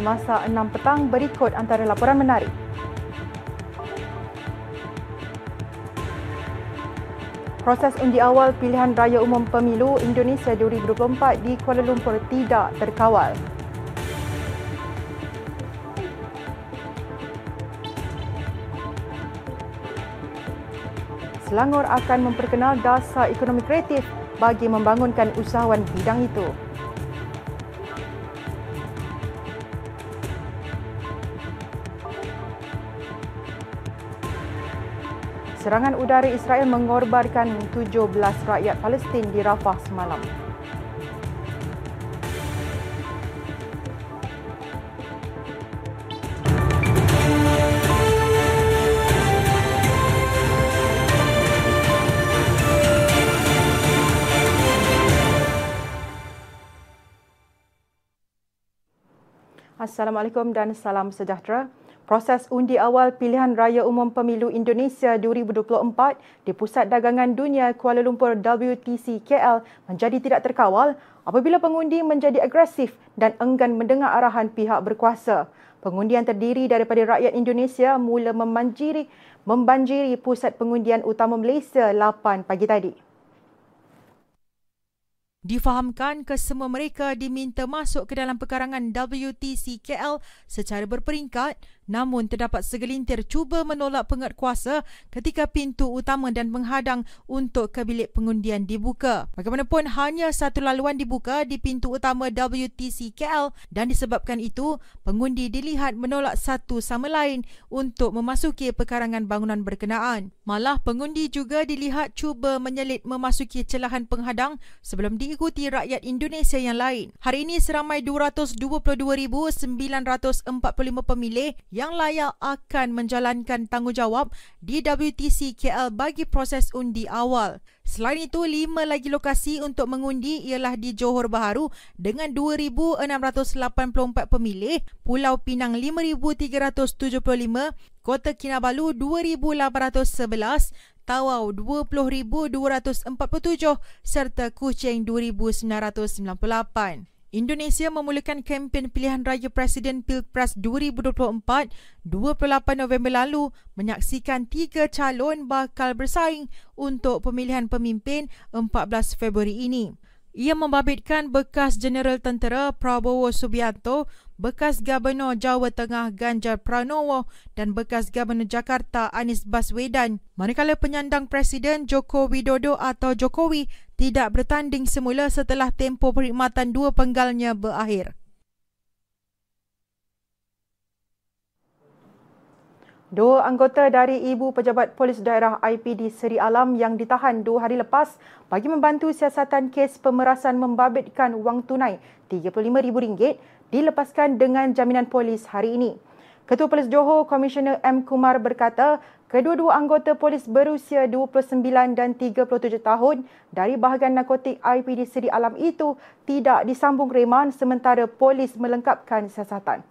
semasa 6 petang. Berikut antara laporan menarik. Proses undi awal pilihan raya umum Pemilu Indonesia 2024 di Kuala Lumpur tidak terkawal. Selangor akan memperkenal dasar ekonomi kreatif bagi membangunkan usahawan bidang itu. Serangan udara Israel mengorbankan 17 rakyat Palestin di Rafah semalam. Assalamualaikum dan salam sejahtera. Proses undi awal pilihan raya umum Pemilu Indonesia 2024 di Pusat Dagangan Dunia Kuala Lumpur WTC-KL menjadi tidak terkawal apabila pengundi menjadi agresif dan enggan mendengar arahan pihak berkuasa. Pengundian terdiri daripada rakyat Indonesia mula membanjiri pusat pengundian utama Malaysia 8 pagi tadi. Difahamkan kesemua mereka diminta masuk ke dalam pekarangan WTC-KL secara berperingkat, namun terdapat segelintir cuba menolak penguatkuasa ketika pintu utama dan menghadang untuk ke bilik pengundian dibuka. Bagaimanapun, hanya satu laluan dibuka di pintu utama WTC-KL dan disebabkan itu, pengundi dilihat menolak satu sama lain untuk memasuki pekarangan bangunan berkenaan. Malah pengundi juga dilihat cuba menyelit memasuki celahan penghadang sebelum diikuti rakyat Indonesia yang lain. Hari ini seramai 222,945 pemilih yang layak akan menjalankan tanggungjawab di WTC-KL bagi proses undi awal. Selain itu, 5 lagi lokasi untuk mengundi ialah di Johor Bahru dengan 2,684 pemilih, Pulau Pinang 5,375, Kota Kinabalu 2,811, Tawau 20,247 serta Kuching 2,998. Indonesia memulakan kempen pilihan raya Presiden Pilpres 2024 28 November lalu menyaksikan 3 calon bakal bersaing untuk pemilihan pemimpin 14 Februari ini. Ia membabitkan bekas Jeneral Tentera Prabowo Subianto, bekas Gubernur Jawa Tengah Ganjar Pranowo dan bekas Gubernur Jakarta Anies Baswedan. Manakala penyandang Presiden Joko Widodo atau Jokowi tidak bertanding semula setelah tempoh perkhidmatan dua penggalnya berakhir. Dua anggota dari Ibu Pejabat Polis Daerah IPD Seri Alam yang ditahan 2 hari lepas bagi membantu siasatan kes pemerasan membabitkan wang tunai RM35,000 dilepaskan dengan jaminan polis hari ini. Ketua Polis Johor, Komisioner M. Kumar berkata, kedua-dua anggota polis berusia 29 dan 37 tahun dari bahagian narkotik IPD Seri Alam itu tidak disambung reman sementara polis melengkapkan siasatan.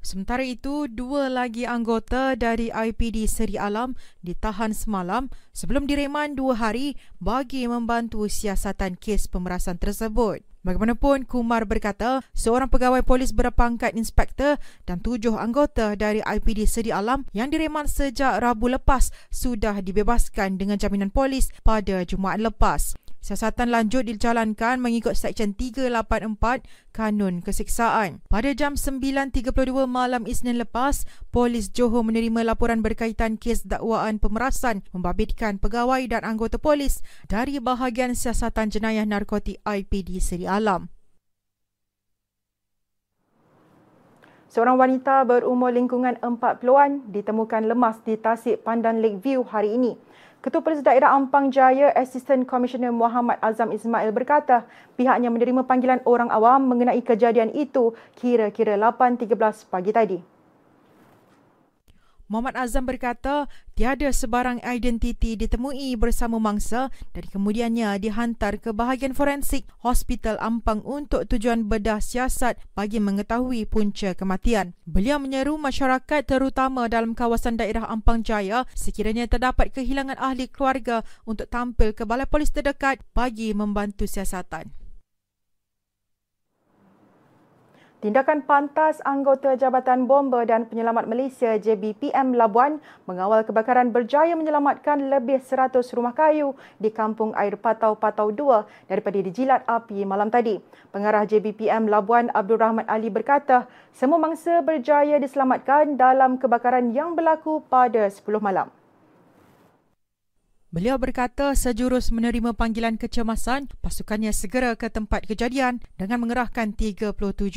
Sementara itu, 2 lagi anggota dari IPD Seri Alam ditahan semalam sebelum direman 2 hari bagi membantu siasatan kes pemerasan tersebut. Bagaimanapun, Kumar berkata seorang pegawai polis berpangkat inspektor dan 7 anggota dari IPD Seri Alam yang direman sejak Rabu lepas sudah dibebaskan dengan jaminan polis pada Jumaat lepas. Siasatan lanjut dijalankan mengikut Seksyen 384 Kanun Keseksaan. Pada jam 9.32 malam Isnin lepas, Polis Johor menerima laporan berkaitan kes dakwaan pemerasan membabitkan pegawai dan anggota polis dari bahagian siasatan jenayah narkotik IPD Seri Alam. Seorang wanita berumur lingkungan 40-an ditemukan lemas di Tasik Pandan Lakeview hari ini. Ketua Polis Daerah Ampang Jaya, Asisten Komisioner Muhammad Azam Ismail berkata pihaknya menerima panggilan orang awam mengenai kejadian itu kira-kira 8.13 pagi tadi. Muhammad Azam berkata tiada sebarang identiti ditemui bersama mangsa dan kemudiannya dihantar ke bahagian forensik Hospital Ampang untuk tujuan bedah siasat bagi mengetahui punca kematian. Beliau menyeru masyarakat terutama dalam kawasan daerah Ampang Jaya sekiranya terdapat kehilangan ahli keluarga untuk tampil ke balai polis terdekat bagi membantu siasatan. Tindakan pantas anggota Jabatan Bomber dan Penyelamat Malaysia JBPM Labuan mengawal kebakaran berjaya menyelamatkan lebih 100 rumah kayu di Kampung Air Patau-Patau 2 daripada dijilat api malam tadi. Pengarah JBPM Labuan Abdul Rahman Ali berkata, semua mangsa berjaya diselamatkan dalam kebakaran yang berlaku pada 10 malam. Beliau berkata sejurus menerima panggilan kecemasan, pasukannya segera ke tempat kejadian dengan mengerahkan 37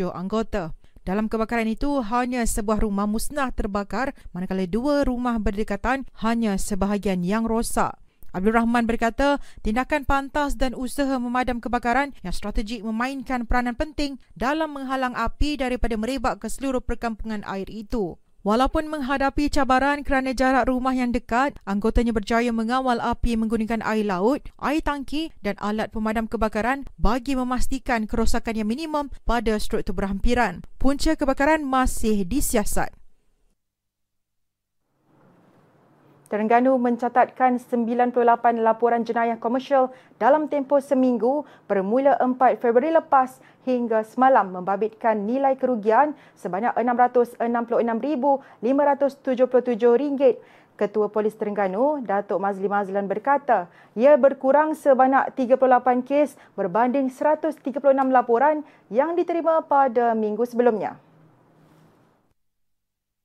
anggota. Dalam kebakaran itu, hanya sebuah rumah musnah terbakar, manakala dua rumah berdekatan hanya sebahagian yang rosak. Abdul Rahman berkata, tindakan pantas dan usaha memadam kebakaran yang strategik memainkan peranan penting dalam menghalang api daripada merebak ke seluruh perkampungan air itu. Walaupun menghadapi cabaran kerana jarak rumah yang dekat, anggotanya berjaya mengawal api menggunakan air laut, air tangki dan alat pemadam kebakaran bagi memastikan kerosakan yang minimum pada struktur berhampiran. Punca kebakaran masih disiasat. Terengganu mencatatkan 98 laporan jenayah komersial dalam tempoh seminggu bermula 4 Februari lepas hingga semalam membabitkan nilai kerugian sebanyak RM666,577. Ketua Polis Terengganu, Datuk Mazli Mazlan berkata, ia berkurang sebanyak 38 kes berbanding 136 laporan yang diterima pada minggu sebelumnya.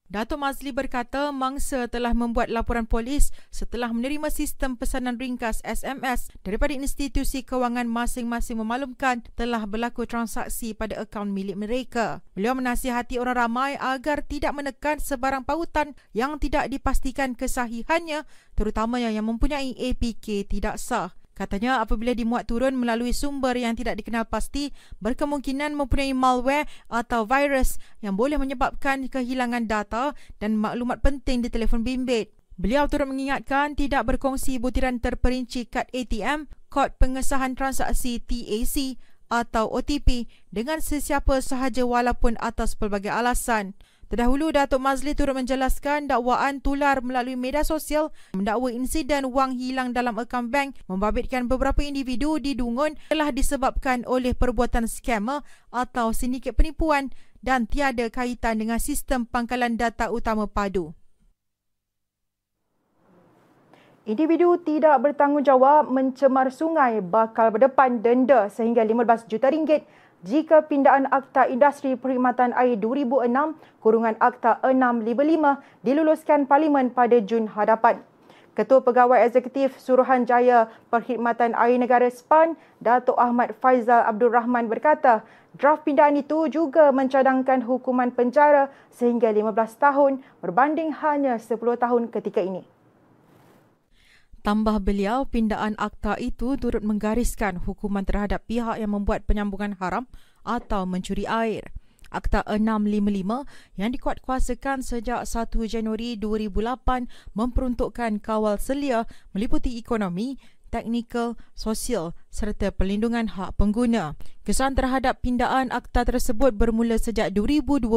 Datuk Mazli berkata mangsa telah membuat laporan polis setelah menerima sistem pesanan ringkas SMS daripada institusi kewangan masing-masing memaklumkan telah berlaku transaksi pada akaun milik mereka. Beliau menasihati orang ramai agar tidak menekan sebarang pautan yang tidak dipastikan kesahihannya, terutamanya yang mempunyai APK tidak sah. Katanya apabila dimuat turun melalui sumber yang tidak dikenal pasti, berkemungkinan mempunyai malware atau virus yang boleh menyebabkan kehilangan data dan maklumat penting di telefon bimbit. Beliau turut mengingatkan tidak berkongsi butiran terperinci kad ATM, kod pengesahan transaksi TAC atau OTP dengan sesiapa sahaja walaupun atas pelbagai alasan. Terdahulu, Datuk Mazli turut menjelaskan dakwaan tular melalui media sosial mendakwa insiden wang hilang dalam akaun bank membabitkan beberapa individu di Dungun telah disebabkan oleh perbuatan skamer atau sindiket penipuan dan tiada kaitan dengan sistem pangkalan data utama padu. Individu tidak bertanggungjawab mencemar sungai bakal berdepan denda sehingga RM15 juta jika pindaan Akta Industri Perkhidmatan Air 2006 / Akta 655 diluluskan Parlimen pada Jun hadapan. Ketua Pegawai Eksekutif Suruhanjaya Perkhidmatan Air Negara SPAN, Datuk Ahmad Faizal Abdul Rahman berkata, draft pindaan itu juga mencadangkan hukuman penjara sehingga 15 tahun berbanding hanya 10 tahun ketika ini. Tambah beliau, pindaan akta itu turut menggariskan hukuman terhadap pihak yang membuat penyambungan haram atau mencuri air. Akta 655 yang dikuatkuasakan sejak 1 Januari 2008 memperuntukkan kawal selia meliputi ekonomi, teknikal, sosial serta perlindungan hak pengguna. Kesan terhadap pindaan akta tersebut bermula sejak 2020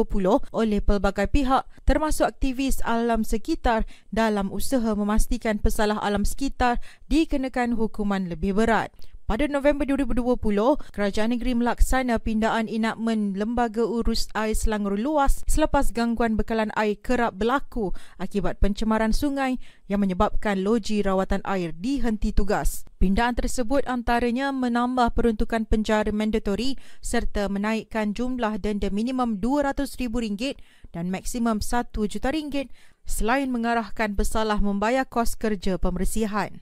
oleh pelbagai pihak termasuk aktivis alam sekitar dalam usaha memastikan pesalah alam sekitar dikenakan hukuman lebih berat. Pada November 2020, Kerajaan Negeri melaksana pindaan enakmen Lembaga Urus Air Selangor Luas selepas gangguan bekalan air kerap berlaku akibat pencemaran sungai yang menyebabkan loji rawatan air dihenti tugas. Pindaan tersebut antaranya menambah peruntukan penjara mandatori serta menaikkan jumlah denda minimum RM200,000 dan maksimum RM1 juta selain mengarahkan pesalah membayar kos kerja pembersihan.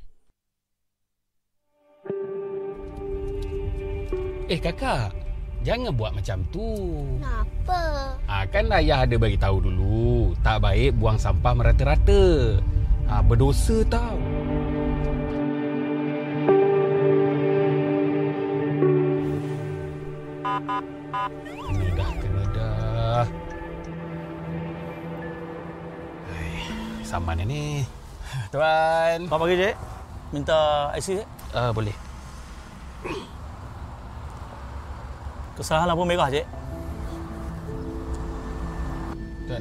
Kakak, jangan buat macam tu. Kenapa? Kan ayah ada bagi tahu dulu, tak baik buang sampah merata-rata. Berdosa tau. Kena dah. Saman ni. Tuan. Apa bagi, Cik? Minta IC, Cik? Boleh. Kesalahan lampu merah, Cik. Tuan,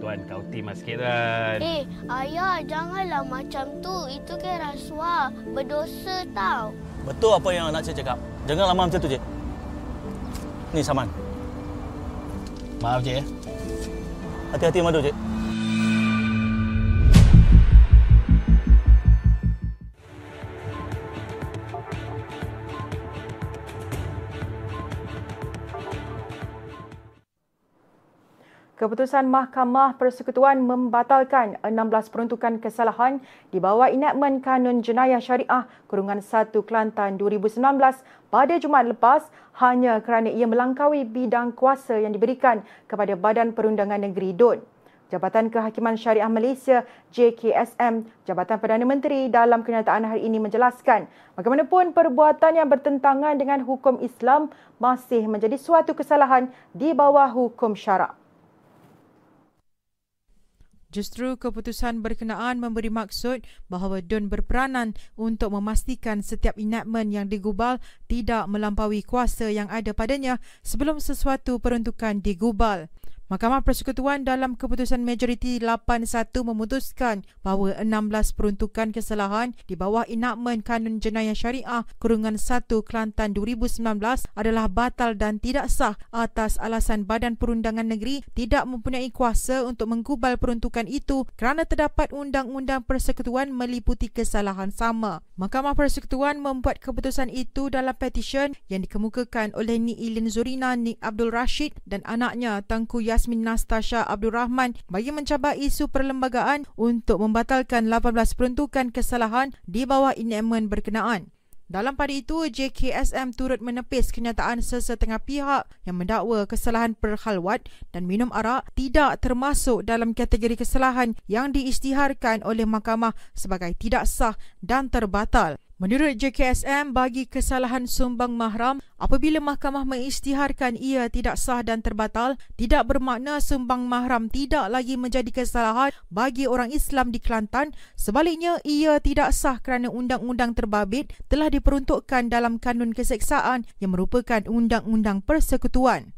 Tuan, kau timah sikit, Tuan. Ayah, janganlah macam tu. Itu kan rasuah. Berdosa tau. Betul apa yang anak Cik cakap. Jangan lama macam tu, Cik. Ni, Saman. Maaf, Cik. Ya. Hati-hati madu, Cik. Keputusan Mahkamah Persekutuan membatalkan 16 peruntukan kesalahan di bawah enakmen Kanun Jenayah Syariah Kurungan 1 Kelantan 2019 pada Jumaat lepas hanya kerana ia melangkaui bidang kuasa yang diberikan kepada Badan Perundangan Negeri DUN. Jabatan Kehakiman Syariah Malaysia JKSM, Jabatan Perdana Menteri dalam kenyataan hari ini menjelaskan bagaimanapun perbuatan yang bertentangan dengan hukum Islam masih menjadi suatu kesalahan di bawah hukum syarak. Justru keputusan berkenaan memberi maksud bahawa DUN berperanan untuk memastikan setiap enakmen yang digubal tidak melampaui kuasa yang ada padanya sebelum sesuatu peruntukan digubal. Mahkamah Persekutuan dalam keputusan majoriti 8-1 memutuskan bahawa 16 peruntukan kesalahan di bawah enakmen Kanun Jenayah Syariah Kurungan 1 Kelantan 2019 adalah batal dan tidak sah atas alasan Badan Perundangan Negeri tidak mempunyai kuasa untuk menggubal peruntukan itu kerana terdapat Undang-Undang Persekutuan meliputi kesalahan sama. Mahkamah Persekutuan membuat keputusan itu dalam petisyen yang dikemukakan oleh Ni'ilin Zurina Nik Abdul Rashid dan anaknya Tangku Yasir Nastasha Abdul Rahman bagi mencabar isu perlembagaan untuk membatalkan 18 peruntukan kesalahan di bawah enakmen berkenaan. Dalam pada itu, JKSM turut menepis kenyataan sesetengah pihak yang mendakwa kesalahan perkhalwat dan minum arak tidak termasuk dalam kategori kesalahan yang diisytiharkan oleh mahkamah sebagai tidak sah dan terbatal. Menurut JKSM, bagi kesalahan sumbang mahram, apabila mahkamah mengisytiharkan ia tidak sah dan terbatal, tidak bermakna sumbang mahram tidak lagi menjadi kesalahan bagi orang Islam di Kelantan. Sebaliknya, ia tidak sah kerana undang-undang terbabit telah diperuntukkan dalam Kanun Keseksaan yang merupakan Undang-Undang Persekutuan.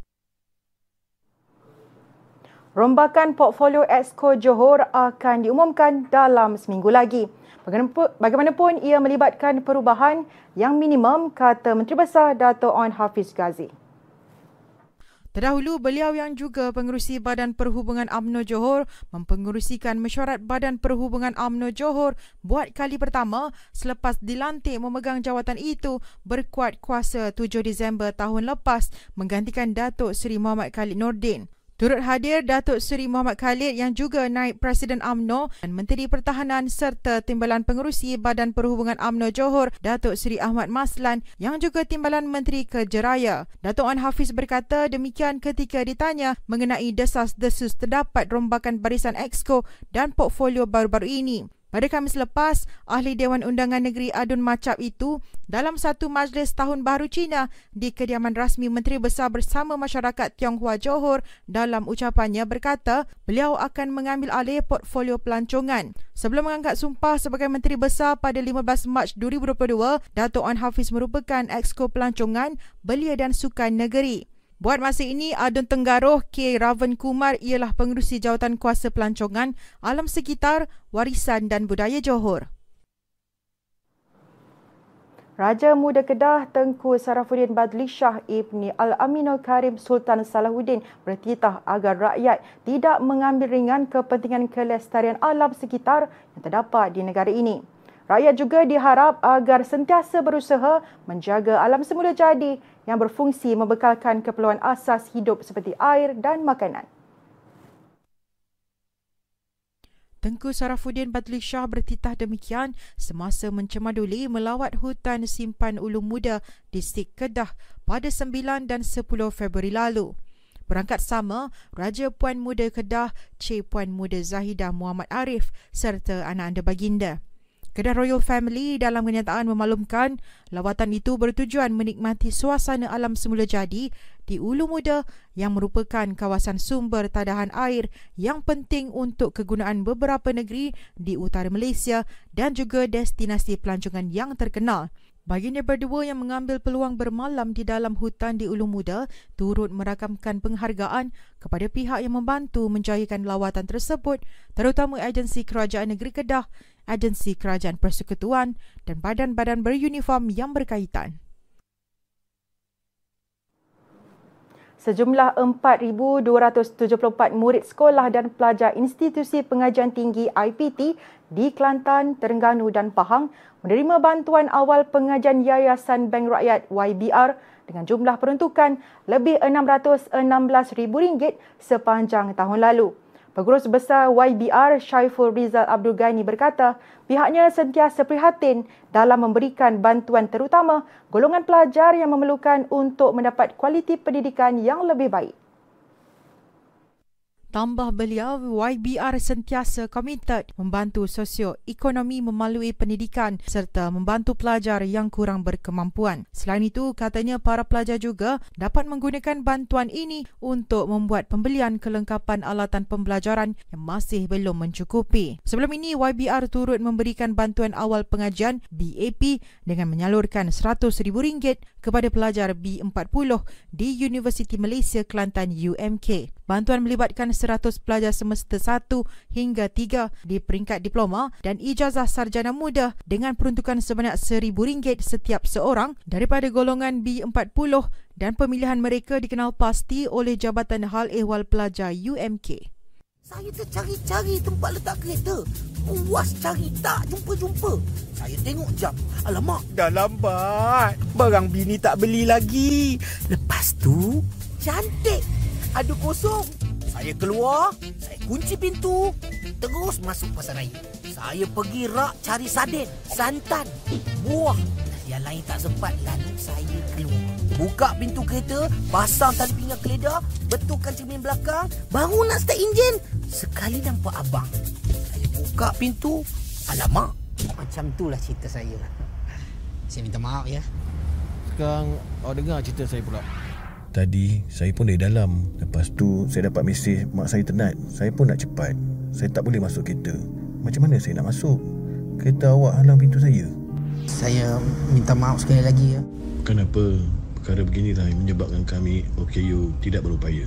Rombakan portfolio Exco Johor akan diumumkan dalam seminggu lagi. Bagaimanapun ia melibatkan perubahan yang minimum, kata Menteri Besar Dato' Onn Hafiz Ghazi. Terdahulu, beliau yang juga pengerusi Badan Perhubungan UMNO Johor mempengerusikan mesyuarat Badan Perhubungan UMNO Johor buat kali pertama selepas dilantik memegang jawatan itu berkuat kuasa 7 Disember tahun lepas menggantikan Datuk Seri Muhammad Khalid Nordin. Turut hadir Datuk Seri Muhammad Khalid yang juga naib Presiden UMNO dan Menteri Pertahanan serta Timbalan Pengerusi Badan Perhubungan UMNO Johor Datuk Seri Ahmad Maslan yang juga Timbalan Menteri Kejeraya. Datuk Onn Hafiz berkata demikian ketika ditanya mengenai desas-desus terdapat rombakan barisan Exco dan portfolio baru-baru ini. Pada Khamis lepas, Ahli Dewan Undangan Negeri Adun Macap itu dalam satu majlis Tahun Baru Cina di kediaman rasmi Menteri Besar bersama masyarakat Tionghoa Johor dalam ucapannya berkata beliau akan mengambil alih portfolio pelancongan. Sebelum mengangkat sumpah sebagai Menteri Besar pada 15 Mac 2022, Dato' Onn Hafiz merupakan Exco Pelancongan, Belia dan Sukan Negeri. Buat masa ini, Adun Tenggaroh K Ravan Kumar ialah pengerusi jawatan kuasa pelancongan, alam sekitar, warisan dan budaya Johor. Raja Muda Kedah Tengku Sarafuddin Badli Shah Ibni Al-Aminul Karim Sultan Salahuddin bertitah agar rakyat tidak mengambil ringan kepentingan kelestarian alam sekitar yang terdapat di negara ini. Rakyat juga diharap agar sentiasa berusaha menjaga alam semula jadi yang berfungsi membekalkan keperluan asas hidup seperti air dan makanan. Tengku Sarafuddin Badli Shah bertitah demikian semasa mencemaduli melawat hutan Simpan Ulu Muda distrik Kedah pada 9 dan 10 Februari lalu. Berangkat sama, Raja Puan Muda Kedah Cik Puan Muda Zahidah Muhammad Arif serta anak anda baginda. Kedah Royal Family dalam kenyataan memaklumkan lawatan itu bertujuan menikmati suasana alam semula jadi di Ulu Muda yang merupakan kawasan sumber tadahan air yang penting untuk kegunaan beberapa negeri di utara Malaysia dan juga destinasi pelancongan yang terkenal. Baginda berdua yang mengambil peluang bermalam di dalam hutan di Ulu Muda turut merakamkan penghargaan kepada pihak yang membantu menjayakan lawatan tersebut, terutama Agensi Kerajaan Negeri Kedah, Agensi Kerajaan Persekutuan dan badan-badan beruniform yang berkaitan. Sejumlah 4,274 murid sekolah dan pelajar institusi pengajian tinggi IPT di Kelantan, Terengganu dan Pahang menerima bantuan awal pengajian Yayasan Bank Rakyat YBR dengan jumlah peruntukan lebih RM616,000 sepanjang tahun lalu. Pengurus Besar YBR Syaiful Rizal Abdul Ghani berkata pihaknya sentiasa prihatin dalam memberikan bantuan terutama golongan pelajar yang memerlukan untuk mendapat kualiti pendidikan yang lebih baik. Tambah beliau, YBR sentiasa komited membantu sosioekonomi melalui pendidikan serta membantu pelajar yang kurang berkemampuan. Selain itu, katanya para pelajar juga dapat menggunakan bantuan ini untuk membuat pembelian kelengkapan alatan pembelajaran yang masih belum mencukupi. Sebelum ini, YBR turut memberikan bantuan awal pengajian BAP dengan menyalurkan RM100,000 kepada pelajar B40 di Universiti Malaysia Kelantan UMK. Bantuan melibatkan 100 pelajar semester 1 hingga 3 di peringkat diploma dan ijazah sarjana muda dengan peruntukan sebanyak RM1,000 setiap seorang daripada golongan B40 dan pemilihan mereka dikenal pasti oleh Jabatan Hal Ehwal Pelajar UMK. Saya tercari-cari tempat letak kereta. Puas cari tak jumpa-jumpa. Saya tengok jam. Alamak, dah lambat. Barang bini tak beli lagi. Lepas tu, cantik. Ada kosong. Saya keluar, saya kunci pintu, terus masuk pasar raya. Saya pergi rak cari sardin, santan, buah. Yang lain tak sempat, lalu saya keluar. Buka pintu kereta, pasang tali pinggang keledar, betulkan cermin belakang, baru nak start enjin. Sekali nampak abang. Saya buka pintu, alamak. Macam itulah cerita saya. Saya minta maaf ya. Sekarang awak dengar cerita saya pula. Tadi saya pun dari dalam. Lepas tu saya dapat mesej mak saya tenat. Saya pun nak cepat. Saya tak boleh masuk kereta. Macam mana saya nak masuk? Kereta awak halang pintu saya. Saya minta maaf sekali lagi ya. Kenapa perkara beginilah yang menyebabkan kami OKU tidak berupaya.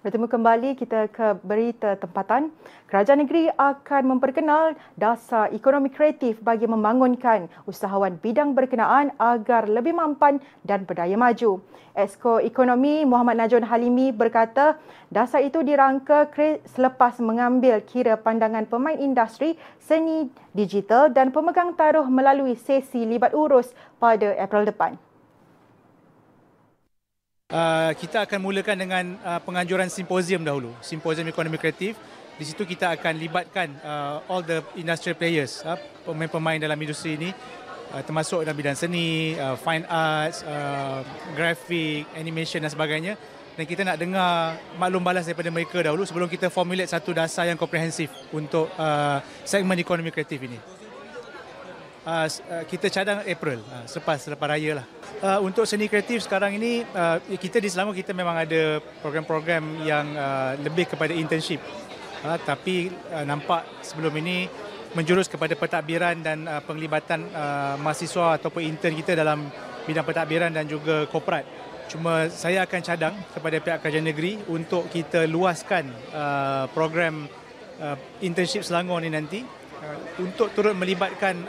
Bertemu kembali kita ke berita tempatan. Kerajaan negeri akan memperkenal dasar ekonomi kreatif bagi membangunkan usahawan bidang berkenaan agar lebih mampan dan berdaya maju. Exco Ekonomi Muhammad Nazon Halimi berkata dasar itu dirangka selepas mengambil kira pandangan pemain industri seni digital dan pemegang taruh melalui sesi libat urus pada April depan. Kita akan mulakan dengan penganjuran simposium dahulu, simposium ekonomi kreatif. Di situ kita akan libatkan all the industrial players, pemain-pemain dalam industri ini, termasuk dalam bidang seni, fine arts, grafik, animation dan sebagainya. Dan kita nak dengar maklum balas daripada mereka dahulu sebelum kita formulate satu dasar yang komprehensif untuk segmen ekonomi kreatif ini. Kita cadang April, selepas raya lah. Untuk seni kreatif sekarang ini, kita di Selangor kita memang ada program-program yang lebih kepada internship. Tapi nampak sebelum ini menjurus kepada pentadbiran dan penglibatan mahasiswa ataupun intern kita dalam bidang pentadbiran dan juga korporat. Cuma saya akan cadang kepada pihak kerajaan negeri untuk kita luaskan program internship Selangor ini nanti. Untuk turut melibatkan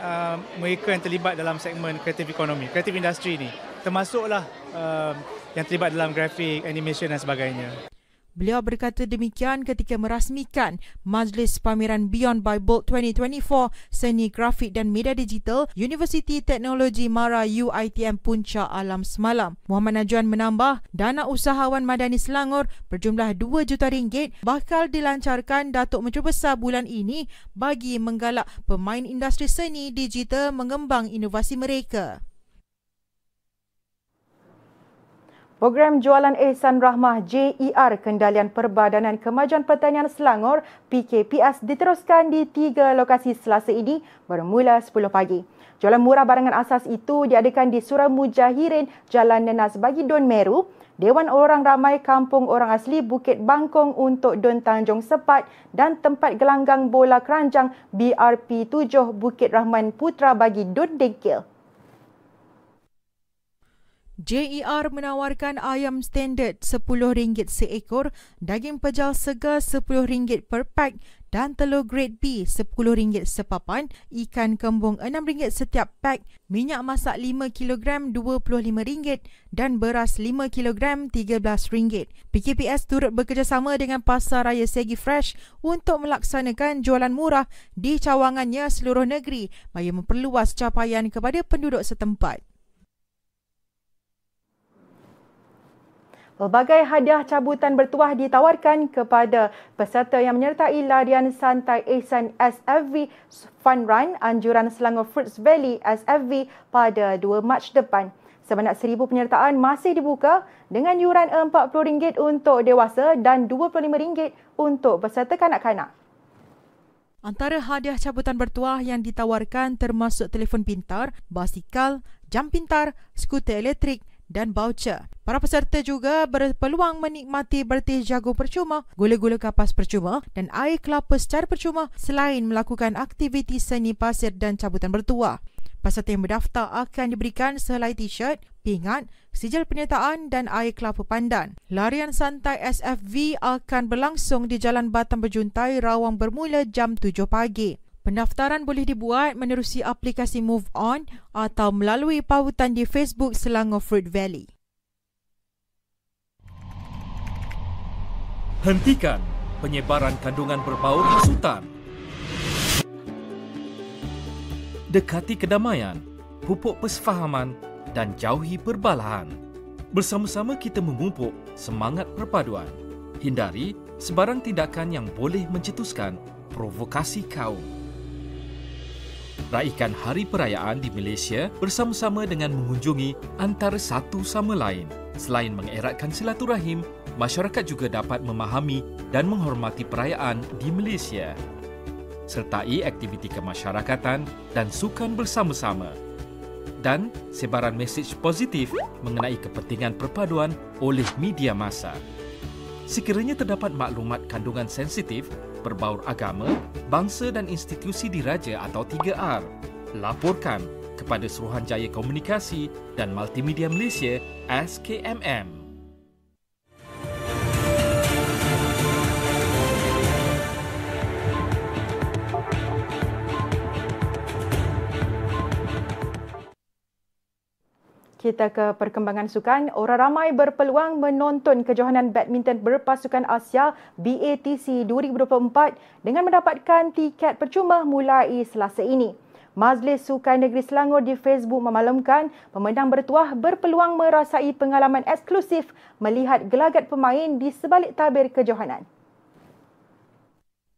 mereka yang terlibat dalam segmen kreatif ekonomi, kreatif industri ini. Termasuklah yang terlibat dalam grafik, animation dan sebagainya. Beliau berkata demikian ketika merasmikan Majlis Pameran Beyond by Bold 2024 Seni Grafik dan Media Digital Universiti Teknologi MARA UITM Punca Alam semalam. Muhammad Najuan menambah dana usahawan madani Selangor berjumlah RM2 juta bakal dilancarkan Datuk Menteri Besar bulan ini bagi menggalak pemain industri seni digital mengembang inovasi mereka. Program Jualan Ehsan Rahmah JER Kendalian Perbadanan Kemajuan Pertanian Selangor PKPS diteruskan di 3 lokasi Selasa ini bermula 10 pagi. Jualan murah barangan asas itu diadakan di Surau Mujahirin, Jalan Nenas bagi Dun Meru, Dewan Orang Ramai Kampung Orang Asli Bukit Bangkong untuk Dun Tanjung Sepat dan Tempat Gelanggang Bola Keranjang BRP 7 Bukit Rahman Putra bagi Dun Dengkil. JER menawarkan ayam standard RM10 seekor, daging pejal segar RM10 per pack dan telur grade B RM10 sepapan, ikan kembung RM6 setiap pack, minyak masak 5 kg RM25 dan beras 5 kg RM13. PKPS turut bekerjasama dengan Pasar Raya Segi Fresh untuk melaksanakan jualan murah di cawangannya seluruh negeri bagi memperluas capaian kepada penduduk setempat. Pelbagai hadiah cabutan bertuah ditawarkan kepada peserta yang menyertai larian santai Ehsan SFV Fun Run anjuran Selangor Fruits Valley SFV pada 2 Mac depan. Sebanyak 1,000 penyertaan masih dibuka dengan yuran RM40 untuk dewasa dan RM25 untuk peserta kanak-kanak. Antara hadiah cabutan bertuah yang ditawarkan termasuk telefon pintar, basikal, jam pintar, skuter elektrik dan baucer. Para peserta juga berpeluang menikmati bertih jagung percuma, gula-gula kapas percuma dan air kelapa secara percuma selain melakukan aktiviti seni pasir dan cabutan bertuah. Peserta yang berdaftar akan diberikan sehelai t-shirt, pingat, sijil penyertaan dan air kelapa pandan. Larian santai SFV akan berlangsung di Jalan Batam Berjuntai, Rawang bermula jam 7 pagi. Pendaftaran boleh dibuat menerusi aplikasi Move On atau melalui pautan di Facebook Selangor Fruit Valley. Hentikan penyebaran kandungan berbau sutan. Dekati kedamaian, pupuk persefahaman dan jauhi perbalahan. Bersama-sama kita memupuk semangat perpaduan. Hindari sebarang tindakan yang boleh mencetuskan provokasi kaum. Raikan Hari Perayaan di Malaysia bersama-sama dengan mengunjungi antara satu sama lain. Selain mengeratkan silaturahim, masyarakat juga dapat memahami dan menghormati perayaan di Malaysia. Sertai aktiviti kemasyarakatan dan sukan bersama-sama. Dan sebaran mesej positif mengenai kepentingan perpaduan oleh media massa. Sekiranya terdapat maklumat kandungan sensitif, berbaur agama, bangsa dan institusi diraja atau 3R. Laporkan kepada Suruhanjaya Komunikasi dan Multimedia Malaysia SKMM. Kita ke perkembangan sukan, orang ramai berpeluang menonton kejohanan badminton berpasukan Asia BATC 2024 dengan mendapatkan tiket percuma mulai Selasa ini. Majlis Sukan Negeri Selangor di Facebook memaklumkan pemenang bertuah berpeluang merasai pengalaman eksklusif melihat gelagat pemain di sebalik tabir kejohanan.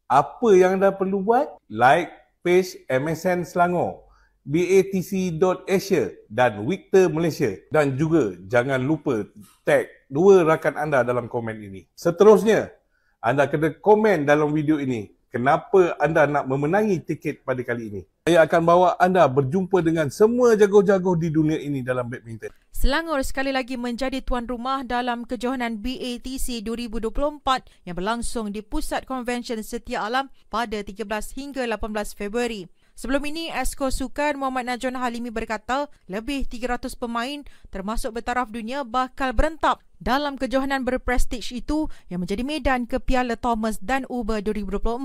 Apa yang anda perlu buat? Like page MSN Selangor, BATC.Asia dan Victor Malaysia, dan juga jangan lupa tag 2 rakan anda dalam komen ini. Seterusnya, anda kena komen dalam video ini kenapa anda nak memenangi tiket pada kali ini. Saya akan bawa anda berjumpa dengan semua jago-jago di dunia ini dalam badminton. Selangor sekali lagi menjadi tuan rumah dalam kejohanan BATC 2024 yang berlangsung di Pusat Konvensyen Setia Alam pada 13 hingga 18 Februari. Sebelum ini, Esko Sukan Muhammad Nazon Halimi berkata lebih 300 pemain termasuk bertaraf dunia bakal berentap dalam kejohanan berprestij itu yang menjadi medan ke Piala Thomas dan Uber 2024.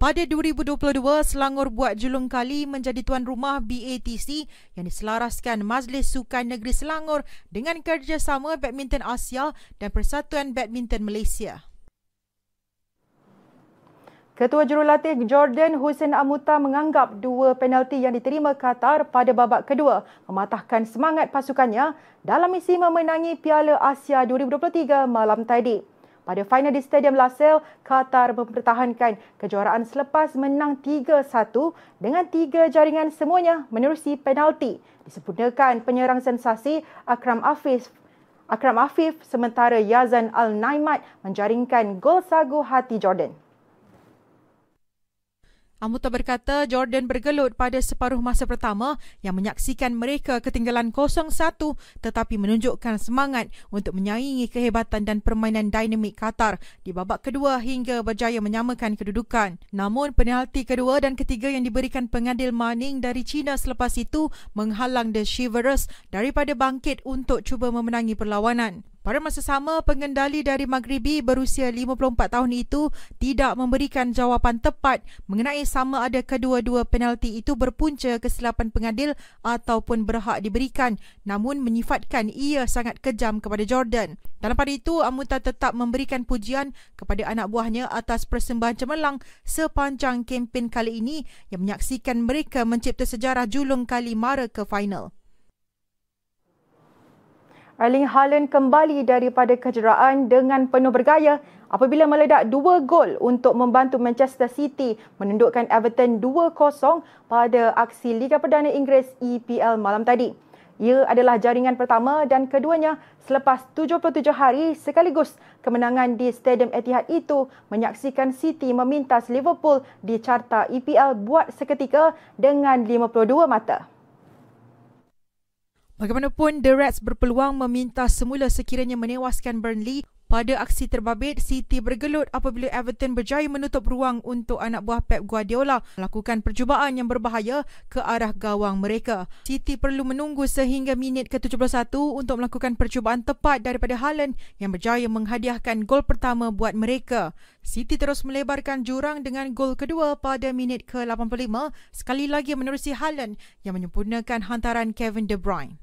Pada 2022, Selangor buat julung kali menjadi tuan rumah BATC yang diselaraskan Majlis Sukan Negeri Selangor dengan kerjasama Badminton Asia dan Persatuan Badminton Malaysia. Ketua Jurulatih Jordan Hussein Ammouta menganggap dua penalti yang diterima Qatar pada babak kedua mematahkan semangat pasukannya dalam misi memenangi Piala Asia 2023 malam tadi. Pada final di Stadium Lasalle, Qatar mempertahankan kejuaraan selepas menang 3-1 dengan 3 jaringan semuanya menerusi penalti. Disempurnakan penyerang sensasi Akram Afif sementara Yazan Al-Naimat menjaringkan gol sagu hati Jordan. Ammouta berkata Jordan bergelut pada separuh masa pertama yang menyaksikan mereka ketinggalan 0-1 tetapi menunjukkan semangat untuk menyaingi kehebatan dan permainan dinamik Qatar di babak kedua hingga berjaya menyamakan kedudukan. Namun penalti kedua dan ketiga yang diberikan pengadil Manning dari China selepas itu menghalang The Chivalrous daripada bangkit untuk cuba memenangi perlawanan. Pada masa sama, pengendali dari Maghribi berusia 54 tahun itu tidak memberikan jawapan tepat mengenai sama ada kedua-dua penalti itu berpunca kesilapan pengadil ataupun berhak diberikan, namun menyifatkan ia sangat kejam kepada Jordan. Dalam pada itu, Ammouta tetap memberikan pujian kepada anak buahnya atas persembahan cemerlang sepanjang kempen kali ini yang menyaksikan mereka mencipta sejarah julung kali mara ke final. Erling Haaland kembali daripada kecederaan dengan penuh bergaya apabila meledak 2 gol untuk membantu Manchester City menundukkan Everton 2-0 pada aksi Liga Perdana Inggeris EPL malam tadi. Ia adalah jaringan pertama dan keduanya selepas 77 hari sekaligus. Kemenangan di Stadium Etihad itu menyaksikan City memintas Liverpool di carta EPL buat seketika dengan 52 mata. Bagaimanapun, The Reds berpeluang memintas semula sekiranya menewaskan Burnley. Pada aksi terbabit, City bergelut apabila Everton berjaya menutup ruang untuk anak buah Pep Guardiola melakukan percubaan yang berbahaya ke arah gawang mereka. City perlu menunggu sehingga minit ke-71 untuk melakukan percubaan tepat daripada Haaland yang berjaya menghadiahkan gol pertama buat mereka. City terus melebarkan jurang dengan gol kedua pada minit ke-85, sekali lagi menerusi Haaland yang menyempurnakan hantaran Kevin De Bruyne.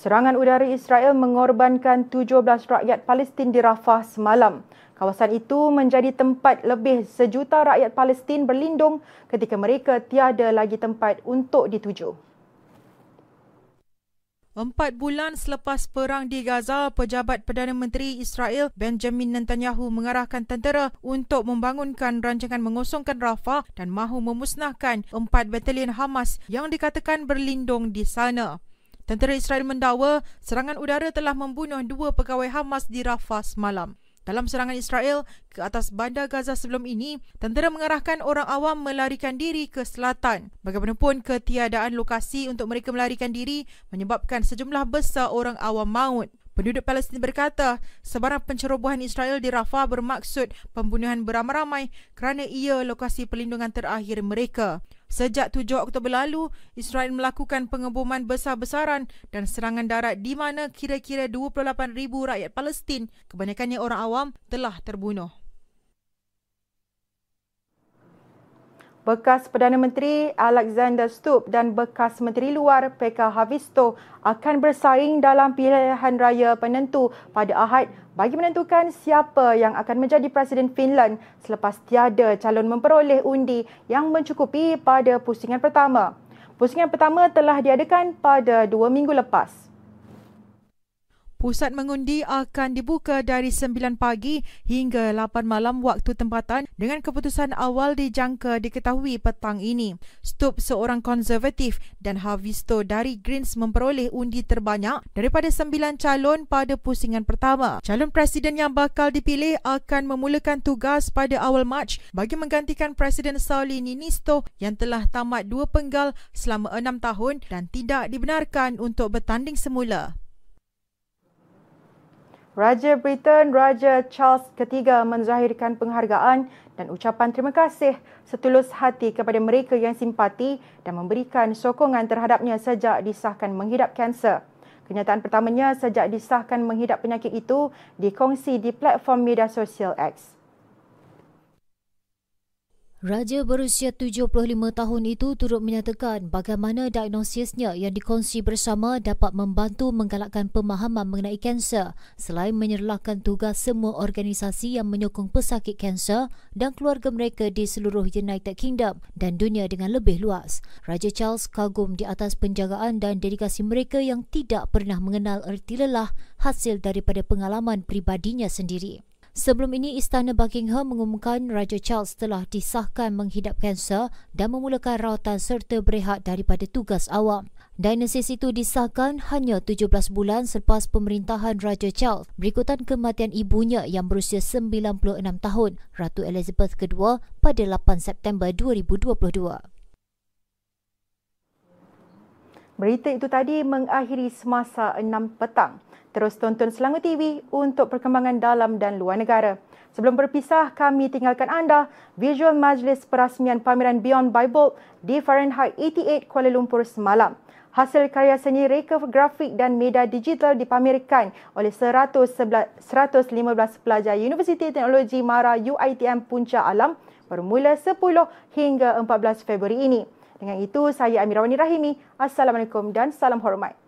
Serangan udara Israel mengorbankan 17 rakyat Palestin di Rafah semalam. Kawasan itu menjadi tempat lebih 1 juta rakyat Palestin berlindung ketika mereka tiada lagi tempat untuk dituju. 4 bulan selepas perang di Gaza, pejabat Perdana Menteri Israel Benjamin Netanyahu mengarahkan tentera untuk membangunkan rancangan mengosongkan Rafah dan mahu memusnahkan 4 batalion Hamas yang dikatakan berlindung di sana. Tentera Israel mendakwa serangan udara telah membunuh 2 pegawai Hamas di Rafah semalam. Dalam serangan Israel ke atas bandar Gaza sebelum ini, tentera mengarahkan orang awam melarikan diri ke selatan. Bagaimanapun, ketiadaan lokasi untuk mereka melarikan diri menyebabkan sejumlah besar orang awam maut. Penduduk Palestin berkata sebarang pencerobohan Israel di Rafah bermaksud pembunuhan beramai-ramai kerana ia lokasi perlindungan terakhir mereka. Sejak 7 Oktober lalu, Israel melakukan pengeboman besar-besaran dan serangan darat di mana kira-kira 28,000 rakyat Palestin, kebanyakannya orang awam, telah terbunuh. Bekas Perdana Menteri Alexander Stubb dan bekas Menteri Luar Pekka Haavisto akan bersaing dalam pilihan raya penentu pada Ahad bagi menentukan siapa yang akan menjadi Presiden Finland selepas tiada calon memperoleh undi yang mencukupi pada pusingan pertama. Pusingan pertama telah diadakan pada 2 minggu lepas. Pusat mengundi akan dibuka dari 9 pagi hingga 8 malam waktu tempatan dengan keputusan awal dijangka diketahui petang ini. Stubb, seorang konservatif, dan Haavisto dari Greens memperoleh undi terbanyak daripada 9 calon pada pusingan pertama. Calon presiden yang bakal dipilih akan memulakan tugas pada awal Mac bagi menggantikan Presiden Sauli Niinisto yang telah tamat 2 penggal selama 6 tahun dan tidak dibenarkan untuk bertanding semula. Raja Britain Raja Charles III menzahirkan penghargaan dan ucapan terima kasih setulus hati kepada mereka yang simpati dan memberikan sokongan terhadapnya sejak disahkan menghidap kanser. Kenyataan pertamanya sejak disahkan menghidap penyakit itu dikongsi di platform media sosial X. Raja berusia 75 tahun itu turut menyatakan bagaimana diagnosisnya yang dikongsi bersama dapat membantu menggalakkan pemahaman mengenai kanser selain menyerlahkan tugas semua organisasi yang menyokong pesakit kanser dan keluarga mereka di seluruh United Kingdom dan dunia dengan lebih luas. Raja Charles kagum di atas penjagaan dan dedikasi mereka yang tidak pernah mengenal erti lelah hasil daripada pengalaman peribadinya sendiri. Sebelum ini, Istana Buckingham mengumumkan Raja Charles telah disahkan menghidap kanser dan memulakan rawatan serta berehat daripada tugas awam. Dinosis itu disahkan hanya 17 bulan selepas pemerintahan Raja Charles berikutan kematian ibunya yang berusia 96 tahun, Ratu Elizabeth II pada 8 September 2022. Berita itu tadi mengakhiri Semasa 6 petang. Terus tonton Selangor TV untuk perkembangan dalam dan luar negara. Sebelum berpisah, kami tinggalkan anda visual majlis perasmian pameran Beyond Bible di Fahrenheit 88 Kuala Lumpur semalam. Hasil karya seni reka grafik dan media digital dipamerkan oleh 115 pelajar Universiti Teknologi MARA UITM Punca Alam bermula 10 hingga 14 Februari ini. Dengan itu, saya Amirawani Rahimi. Assalamualaikum dan salam hormat.